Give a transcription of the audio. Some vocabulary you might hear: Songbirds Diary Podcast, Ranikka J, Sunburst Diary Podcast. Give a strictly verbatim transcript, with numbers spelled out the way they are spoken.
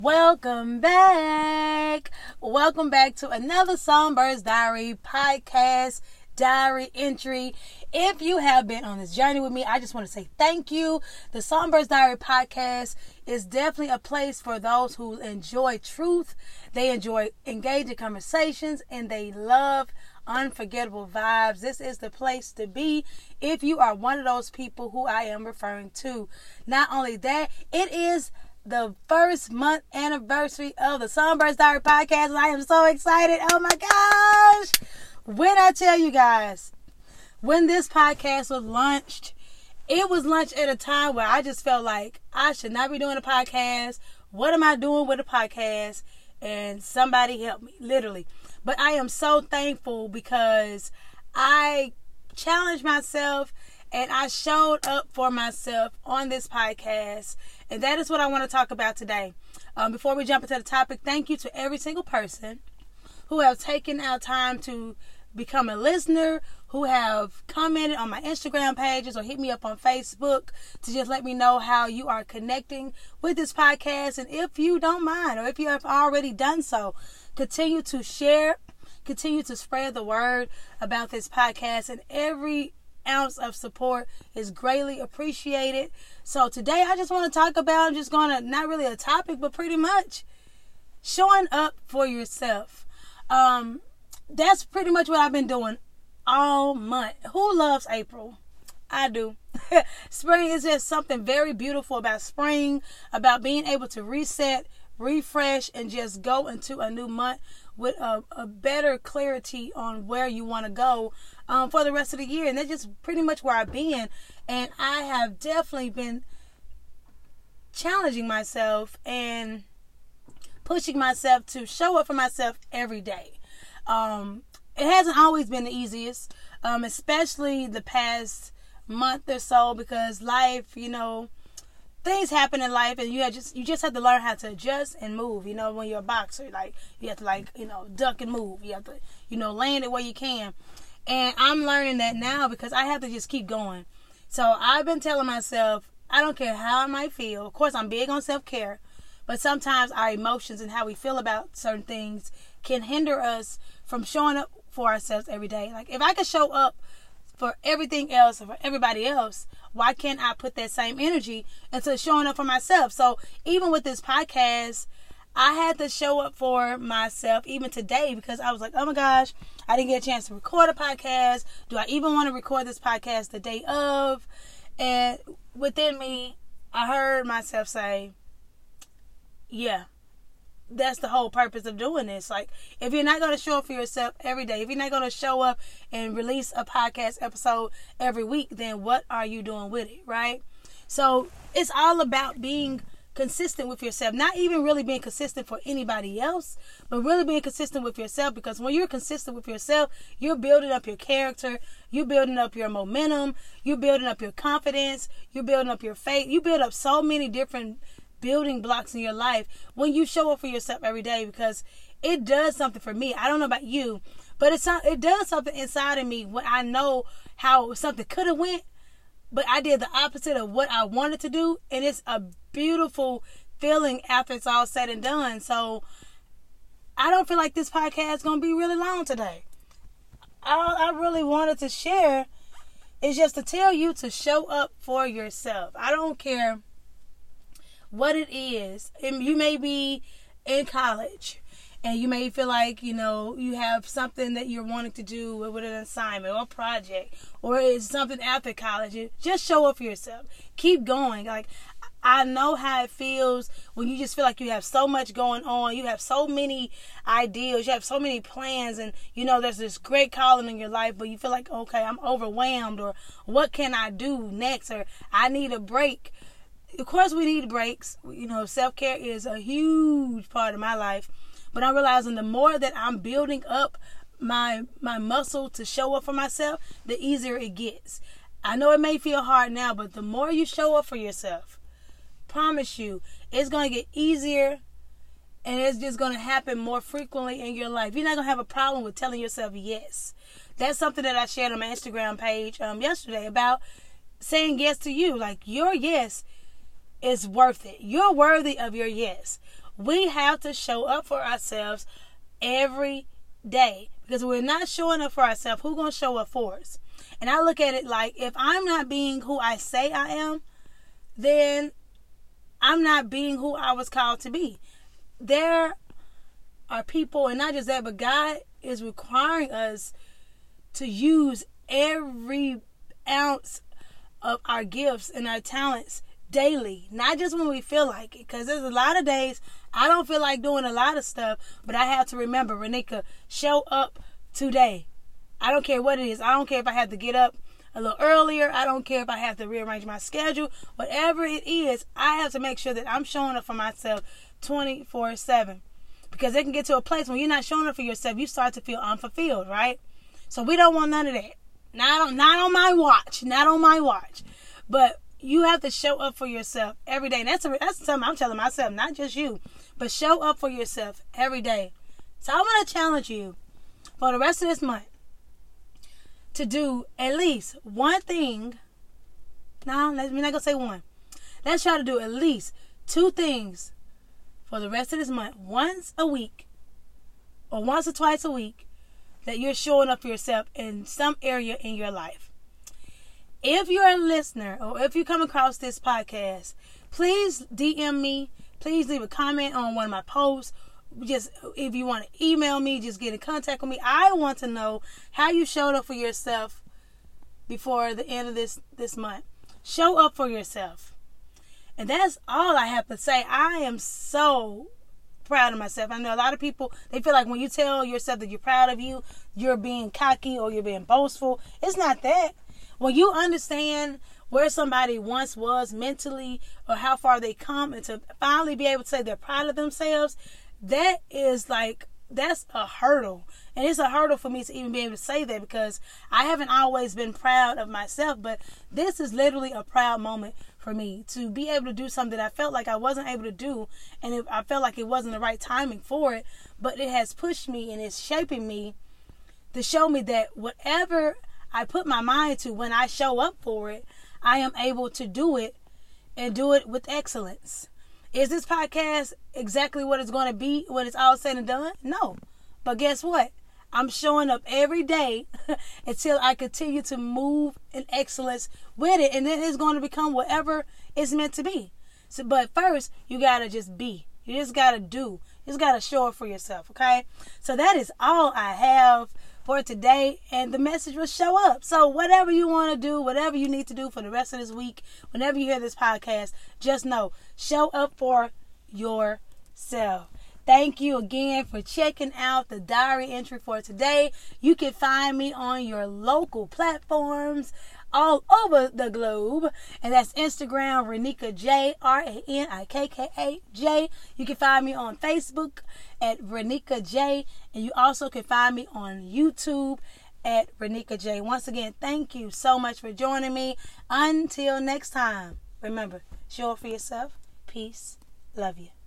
Welcome back. Welcome back to another Songbirds Diary Podcast diary entry. If you have been on this journey with me, I just want to say thank you. The Songbirds Diary Podcast is definitely a place for those who enjoy truth. They enjoy engaging conversations and they love unforgettable vibes. This is the place to be if you are one of those people who I am referring to. Not only that, it is the first month anniversary of the Sunburst Diary Podcast, and I am so excited. Oh my gosh. When I tell you guys, when this podcast was launched, it was launched at a time where I just felt like I should not be doing a podcast. What am I doing with a podcast? And somebody helped me, literally. But I am so thankful because I challenged myself and I showed up for myself on this podcast. And that is what I want to talk about today. Um, before we jump into the topic, thank you to every single person who have taken our time to become a listener, who have commented on my Instagram pages or hit me up on Facebook to just let me know how you are connecting with this podcast. And if you don't mind, or if you have already done so, continue to share, continue to spread the word about this podcast, and every ounce of support is greatly appreciated. So today I just want to talk about, I'm just going to, not really a topic, but pretty much showing up for yourself. Um, that's pretty much what I've been doing all month. Who loves April? I do. Spring is just something very beautiful about spring, about being able to reset, refresh, and just go into a new month with a, a better clarity on where you want to go um, for the rest of the year. And that's just pretty much where I've been. And I have definitely been challenging myself and pushing myself to show up for myself every day. Um, it hasn't always been the easiest, um, especially the past month or so, because life, you know, things happen in life, and you have just you just have to learn how to adjust and move. You know, when you're a boxer, like you have to like you know duck and move. You have to you know land it where you can. And I'm learning that now because I have to just keep going. So I've been telling myself, I don't care how I might feel. Of course, I'm big on self-care, but sometimes our emotions and how we feel about certain things can hinder us from showing up for ourselves every day. Like if I could show up for everything else, or for everybody else, why can't I put that same energy into showing up for myself? So even with this podcast, I had to show up for myself even today because I was like, oh my gosh, I didn't get a chance to record a podcast. Do I even want to record this podcast the day of? And within me, I heard myself say, yeah, that's the whole purpose of doing this. Like, if you're not going to show up for yourself every day, if you're not going to show up and release a podcast episode every week, then what are you doing with it, right? So it's all about being consistent with yourself, not even really being consistent for anybody else, but really being consistent with yourself, because when you're consistent with yourself, you're building up your character, you're building up your momentum, you're building up your confidence, you're building up your faith, you build up so many different building blocks in your life when you show up for yourself every day, because it does something for me. I don't know about you, but it's not, it does something inside of me when I know how something could have went, but I did the opposite of what I wanted to do, and it's a beautiful feeling after it's all said and done. So I don't feel like this podcast is going to be really long today. All I really wanted to share is just to tell you to show up for yourself. I don't care what it is. And you may be in college and you may feel like, you know, you have something that you're wanting to do with an assignment or a project, or it's something after college. Just show up for yourself. Keep going. Like, I know how it feels when you just feel like you have so much going on. You have so many ideas. You have so many plans. And, you know, there's this great calling in your life, but you feel like, okay, I'm overwhelmed, or what can I do next? Or I need a break. Of course, we need breaks. You know, self-care is a huge part of my life. But I'm realizing the more that I'm building up my my muscle to show up for myself, the easier it gets. I know it may feel hard now, but the more you show up for yourself, promise you, it's going to get easier, and it's just going to happen more frequently in your life. You're not going to have a problem with telling yourself yes. That's something that I shared on my Instagram page um, yesterday about saying yes to you. Like, your yes is worth it. You're worthy of your yes. We have to show up for ourselves every day, because we're not showing up for ourselves, who's going to show up for us? And I look at it like, if I'm not being who I say I am, then I'm not being who I was called to be. There are people, and not just that, but God is requiring us to use every ounce of our gifts and our talents daily, not just when we feel like it, because there's a lot of days I don't feel like doing a lot of stuff, but I have to remember, Ranikka, show up today. I don't care what it is. I don't care if I have to get up a little earlier. I don't care if I have to rearrange my schedule. Whatever it is, I have to make sure that I'm showing up for myself twenty-four seven, because it can get to a place when you're not showing up for yourself, you start to feel unfulfilled, right? So we don't want none of that. Not on, not on my watch. Not on my watch. But you have to show up for yourself every day. And that's, a, that's something I'm telling myself, not just you, but show up for yourself every day. So I want to challenge you for the rest of this month to do at least one thing. No, we're not going to say one. Let's try to do at least two things for the rest of this month, once a week or once or twice a week, that you're showing up for yourself in some area in your life. If you're a listener or if you come across this podcast, please D M me. Please leave a comment on one of my posts. Just if you want to email me, just get in contact with me. I want to know how you showed up for yourself before the end of this, this month. Show up for yourself. And that's all I have to say. I am so proud of myself. I know a lot of people, they feel like when you tell yourself that you're proud of you, you're being cocky or you're being boastful. It's not that. When you understand where somebody once was mentally or how far they come, and to finally be able to say they're proud of themselves, that is like, that's a hurdle. And it's a hurdle for me to even be able to say that, because I haven't always been proud of myself, but this is literally a proud moment for me to be able to do something that I felt like I wasn't able to do, and it, I felt like it wasn't the right timing for it, but it has pushed me and it's shaping me to show me that whatever I put my mind to, when I show up for it, I am able to do it and do it with excellence. Is this podcast exactly what it's going to be when it's all said and done? No. But guess what? I'm showing up every day until I continue to move in excellence with it. And then it's going to become whatever it's meant to be. So, but first, you got to just be. You just got to do. You just got to show up for yourself, okay? So that is all I have for today. And the message will show up. So whatever you want to do, whatever you need to do for the rest of this week, whenever you hear this podcast, just know, show up for yourself. Thank you again for checking out the diary entry for today. You can find me on your local platforms all over the globe. And that's Instagram, Ranikka J, R A N I K K A J. You can find me on Facebook at Ranikka J. And you also can find me on YouTube at Ranikka J. Once again, thank you so much for joining me. Until next time, remember, show up for yourself. Peace. Love you.